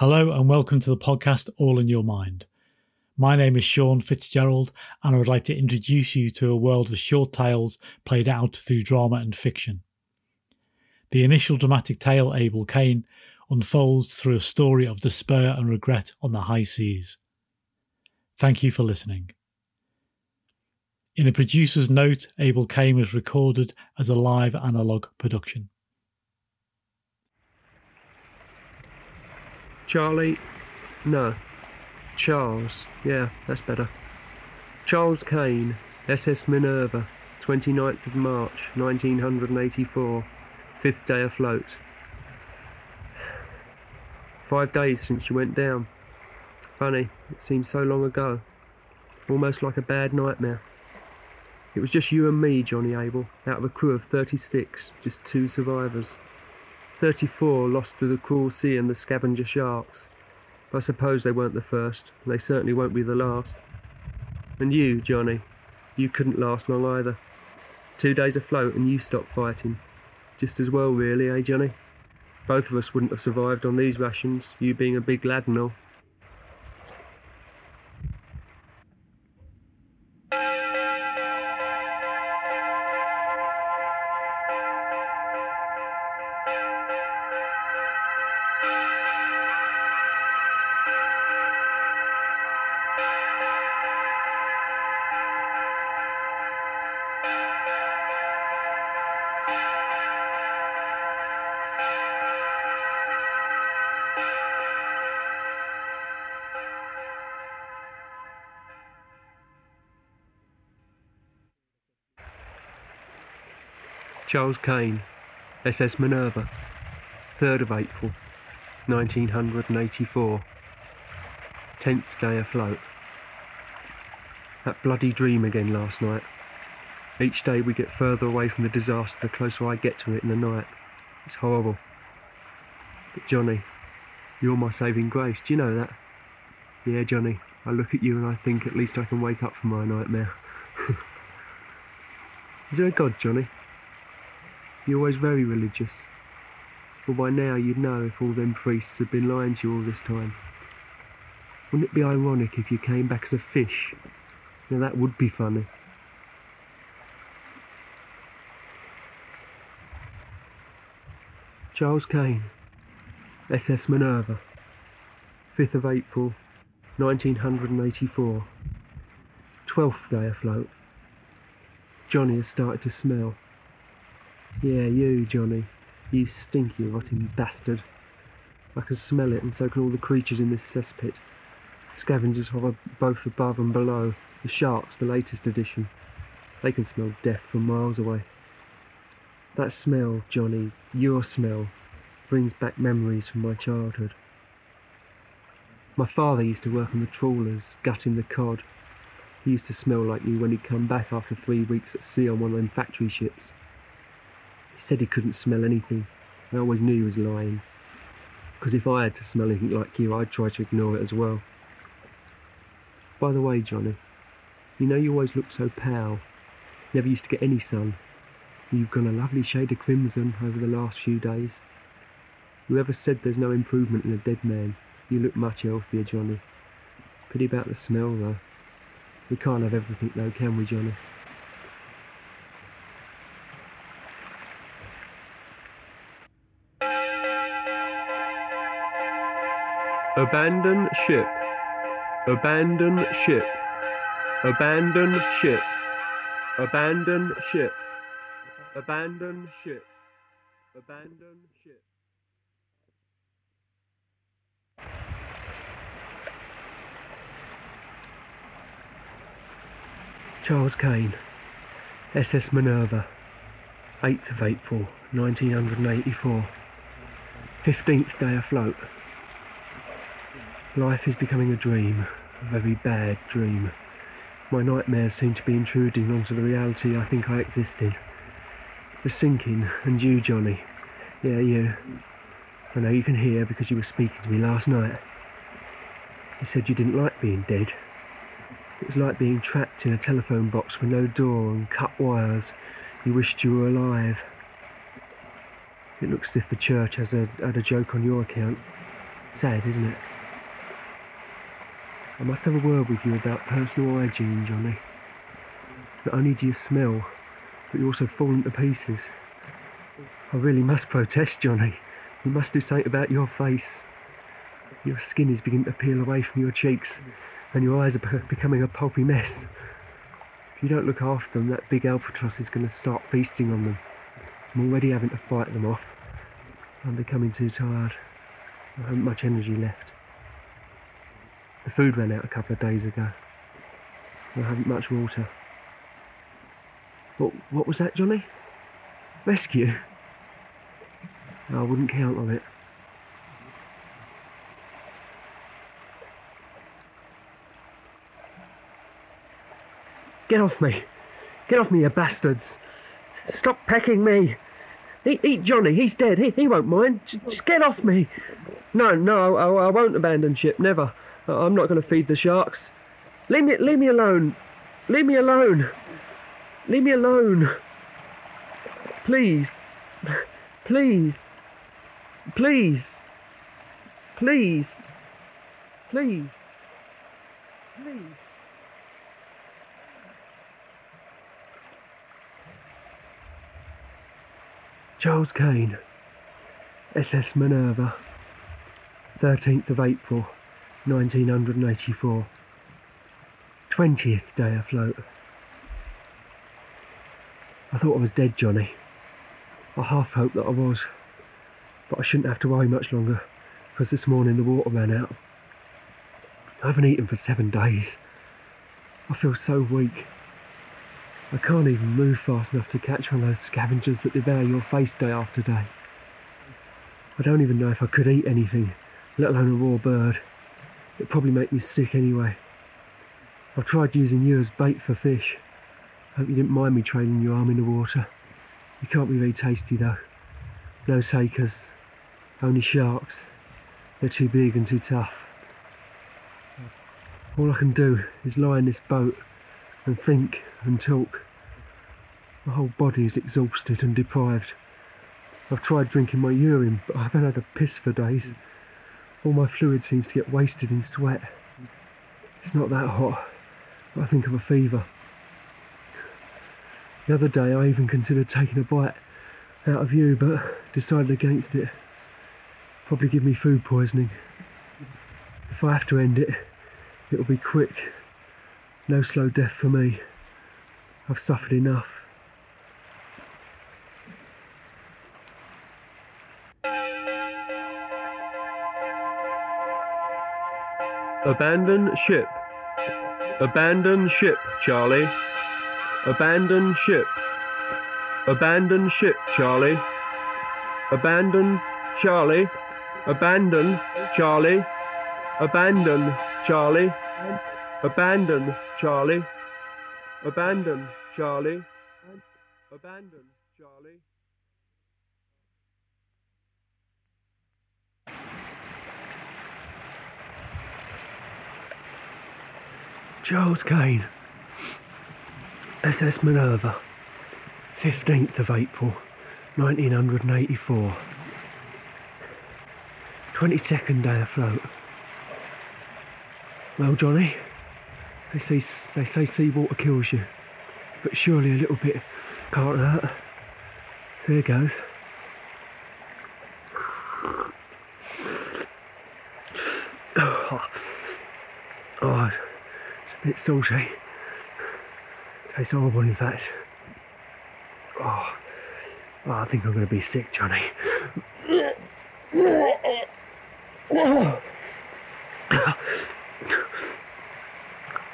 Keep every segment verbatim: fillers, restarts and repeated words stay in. Hello and welcome to the podcast All In Your Mind. My name is Sean Fitzgerald and I would like to introduce you to a world of short tales played out through drama and fiction. The initial dramatic tale, Abel Cain, unfolds through a story of despair and regret on the high seas. Thank you for listening. In a producer's note, Abel Cain was recorded as a live analogue production. Charlie, no, Charles, yeah, that's better. Charles Cain, S S Minerva, twenty-ninth of March, nineteen eighty-four, fifth day afloat. Five days since you went down. Funny, it seems so long ago, almost like a bad nightmare. It was just you and me, Johnny Abel, out of a crew of thirty-six, just two survivors. thirty-four lost to the cruel sea and the scavenger sharks. I suppose they weren't the first, and they certainly won't be the last. And you, Johnny, you couldn't last long either. Two days afloat and you stopped fighting. Just as well, really, eh, Johnny? Both of us wouldn't have survived on these rations, you being a big lad and all. Charles Cain, S S Minerva, third of April, nineteen eighty-four, tenth day afloat. That bloody dream again last night. Each day we get further away from the disaster the closer I get to it in the night. It's horrible. But Johnny, you're my saving grace, do you know that? Yeah, Johnny, I look at you and I think at least I can wake up from my nightmare. Is there a God, Johnny? You're always very religious. Well, by now you'd know if all them priests had been lying to you all this time. Wouldn't it be ironic if you came back as a fish? Now that would be funny. Charles Cain, S S Minerva, fifth of April, nineteen eighty-four, twelfth day afloat. Johnny has started to smell. Yeah, you, Johnny. You stinky, rotting bastard. I can smell it, and so can all the creatures in this cesspit. The scavengers hover both above and below. The sharks, the latest addition. They can smell death from miles away. That smell, Johnny, your smell, brings back memories from my childhood. My father used to work on the trawlers, gutting the cod. He used to smell like you when he'd come back after three weeks at sea on one of them factory ships. He said he couldn't smell anything. I always knew he was lying. Because if I had to smell anything like you, I'd try to ignore it as well. By the way, Johnny, you know you always look so pale. Never used to get any sun. You've gone a lovely shade of crimson over the last few days. Whoever said there's no improvement in a dead man, you look much healthier, Johnny. Pity about the smell, though. We can't have everything, though, can we, Johnny? Abandon ship. Abandon ship. Abandon ship. Abandon ship. Abandon ship. Abandon ship. Charles Cain, S S Minerva, eighth of April, nineteen eighty-four, fifteenth day afloat. Life is becoming a dream, a very bad dream. My nightmares seem to be intruding onto the reality I think I exist in. The sinking, and you, Johnny. Yeah, you. I know you can hear because you were speaking to me last night. You said you didn't like being dead. It was like being trapped in a telephone box with no door and cut wires. You wished you were alive. It looks as if the church has a, had a joke on your account. Sad, isn't it? I must have a word with you about personal hygiene, Johnny. Not only do you smell, but you're also falling to pieces. I really must protest, Johnny. You must do something about your face. Your skin is beginning to peel away from your cheeks, and your eyes are becoming a pulpy mess. If you don't look after them, that big albatross is going to start feasting on them. I'm already having to fight them off. I'm becoming too tired. I haven't much energy left. The food ran out a couple of days ago. I haven't much water. What, what was that, Johnny? Rescue? I wouldn't count on it. Get off me. Get off me, you bastards. Stop pecking me. Eat, eat Johnny. He's dead. He, he won't mind. Just, just get off me. No, no, I, I won't abandon ship. Never. I'm not going to feed the sharks. Leave me, leave me alone. Leave me alone. Leave me alone. Please. Please. Please. Please. Please. Please. Charles Cain, S S Minerva, thirteenth of April, nineteen eighty-four, twentieth day afloat. I thought I was dead, Johnny. I half hoped that I was, but I shouldn't have to worry much longer, because this morning the water ran out. I haven't eaten for seven days. I feel so weak. I can't even move fast enough to catch one of those scavengers that devour your face day after day. I don't even know if I could eat anything, let alone a raw bird. It'd probably make me sick anyway. I've tried using you as bait for fish. Hope you didn't mind me trailing your arm in the water. You can't be very tasty though. No takers, only sharks. They're too big and too tough. All I can do is lie in this boat and think and talk. My whole body is exhausted and deprived. I've tried drinking my urine, but I haven't had a piss for days. All my fluid seems to get wasted in sweat. It's not that hot, but I think of a fever. The other day I even considered taking a bite out of you, but decided against it. Probably give me food poisoning. If I have to end it, it'll be quick. No slow death for me. I've suffered enough. Abandon ship. Abandon ship, Charlie. Abandon ship. Abandon ship, Charlie. Abandon, Charlie. Abandon, Charlie. Abandon, Charlie. Abandon, Charlie. Abandon, Charlie. Abandon, Charlie. Charles Cain, S S Minerva, fifteenth of April, nineteen eighty-four. twenty-second day afloat. Well, Johnny, they say, they say seawater kills you, but surely a little bit can't hurt. There goes. Oh, it's a bit salty. Tastes horrible, in fact. Oh, oh I think I'm going to be sick, Johnny.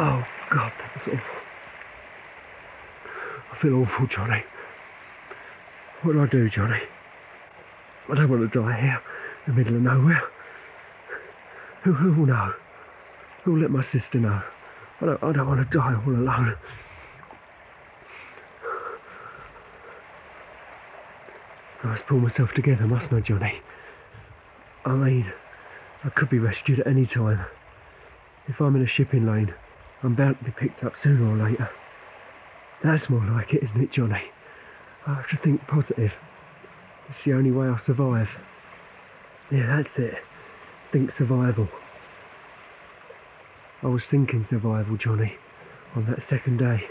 Oh, God, that was awful. I feel awful, Johnny. What do I do, Johnny? I don't want to die here, in the middle of nowhere. Who, who will know? Who will let my sister know? I don't, I don't want to die all alone. I must pull myself together, mustn't I, Johnny? I mean, I could be rescued at any time. If I'm in a shipping lane, I'm bound to be picked up sooner or later. That's more like it, isn't it, Johnny? I have to think positive. It's the only way I'll survive. Yeah, that's it. think survival. I was thinking survival, Johnny, on that second day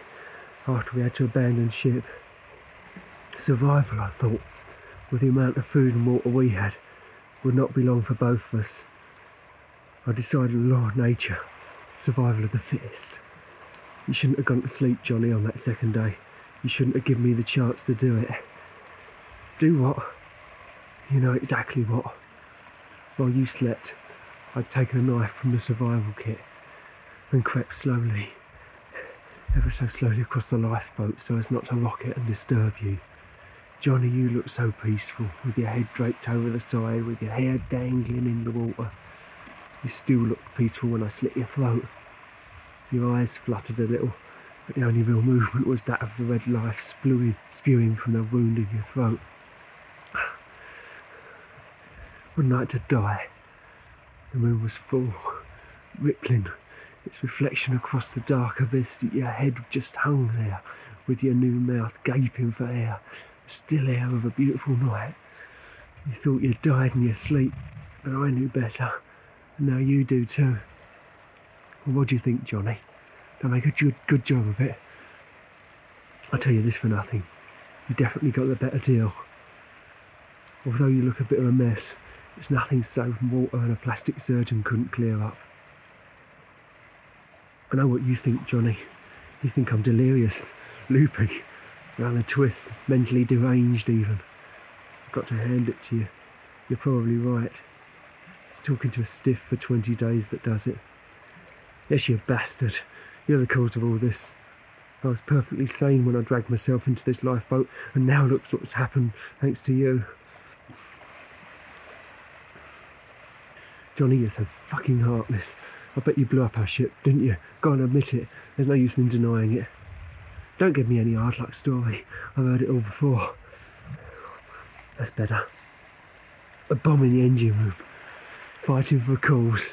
after we had to abandon ship. Survival, I thought, with the amount of food and water we had, would not be long for both of us. I decided the law of nature, survival of the fittest. You shouldn't have gone to sleep, Johnny, on that second day. You shouldn't have given me the chance to do it. Do what? You know exactly what. While you slept, I'd taken a knife from the survival kit and crept slowly, ever so slowly across the lifeboat so as not to rock it and disturb you. Johnny, you looked so peaceful, with your head draped over the side, with your hair dangling in the water. You still looked peaceful when I slit your throat. Your eyes fluttered a little, but the only real movement was that of the red life spewing, spewing from the wound in your throat. One night to die. The moon was full, rippling its reflection across the dark abyss. Your head just hung there, with your new mouth gaping for air, still air of a beautiful night. You thought you died in your sleep, but I knew better, and now you do too. Well, what do you think, Johnny? Don't make a good, good job of it. I'll tell you this for nothing. You definitely got the better deal. Although you look a bit of a mess, it's nothing soap and water and a plastic surgeon couldn't clear up. I know what you think, Johnny. You think I'm delirious, loopy, round the twist, mentally deranged even. I've got to hand it to you. You're probably right. It's talking to a stiff for twenty days that does it. Yes, you bastard. You're the cause of all this. I was perfectly sane when I dragged myself into this lifeboat, and now look what's happened, thanks to you. Johnny, you're so fucking heartless. I bet you blew up our ship, didn't you? Go and admit it. There's no use in denying it. Don't give me any hard luck story. I've heard it all before. That's better. A bomb in the engine room. Fighting for a cause.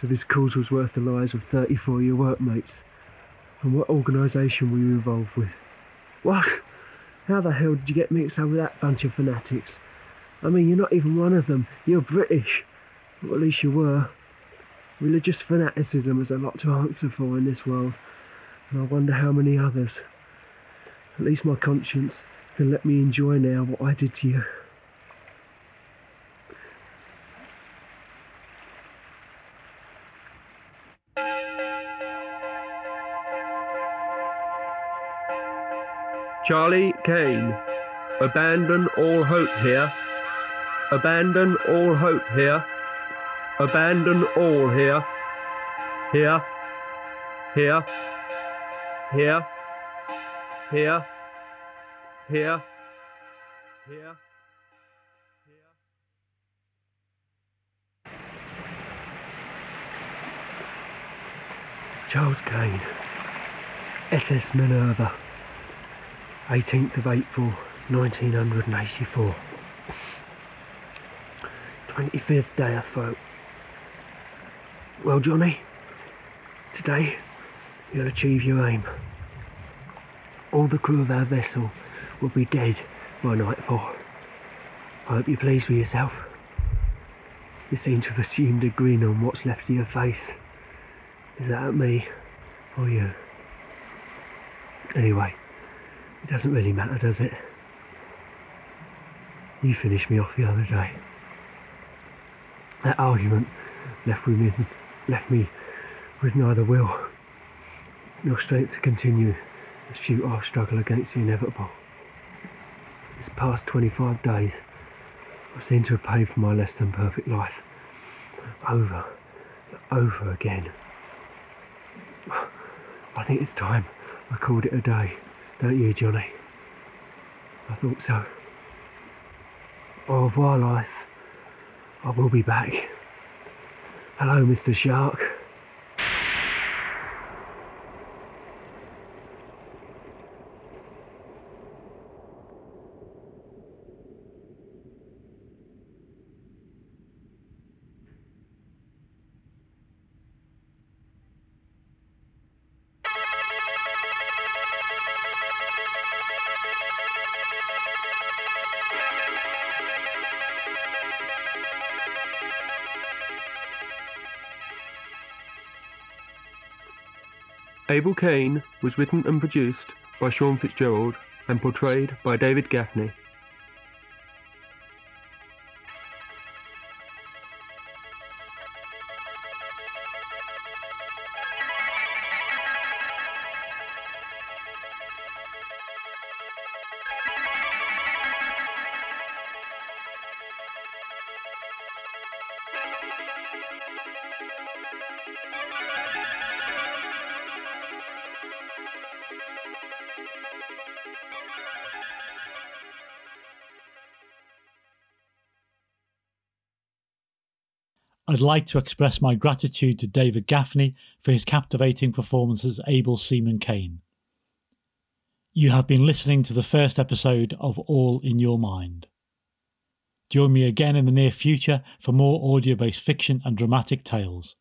So this cause was worth the lives of thirty-four of your workmates. And what organisation were you involved with? What? How the hell did you get mixed up with that bunch of fanatics? I mean, you're not even one of them. You're British. Or at least you were. Religious fanaticism is a lot to answer for in this world. And I wonder how many others. At least my conscience can let me enjoy now what I did to you. Charlie Cain, abandon all hope here. Abandon all hope here. Abandon all here. Here. Here. Here, here, here, here, here. Charles Cain, S S Minerva, eighteenth of April, nineteen eighty-four. twenty-fifth day of folk. Well, Johnny, today you'll achieve your aim. All the crew of our vessel will be dead by nightfall. I hope you're pleased with yourself. You seem to have assumed a grin on what's left of your face. Is that at me or you? Anyway, it doesn't really matter, does it? You finished me off the other day. That argument left me, left me with neither will nor strength to continue this futile struggle against the inevitable. This past twenty-five days, I've seemed to have paid for my less than perfect life over and over again. I think it's time I called it a day, don't you, Johnny? I thought so. Au revoir, life. I will be back. Hello, Mister Shark. Abel Cain was written and produced by Sean Fitzgerald and portrayed by David Gaffney. I'd like to express my gratitude to David Gaffney for his captivating performance as Abel Seaman Cain. You have been listening to the first episode of All In Your Mind. Join me again in the near future for more audio-based fiction and dramatic tales.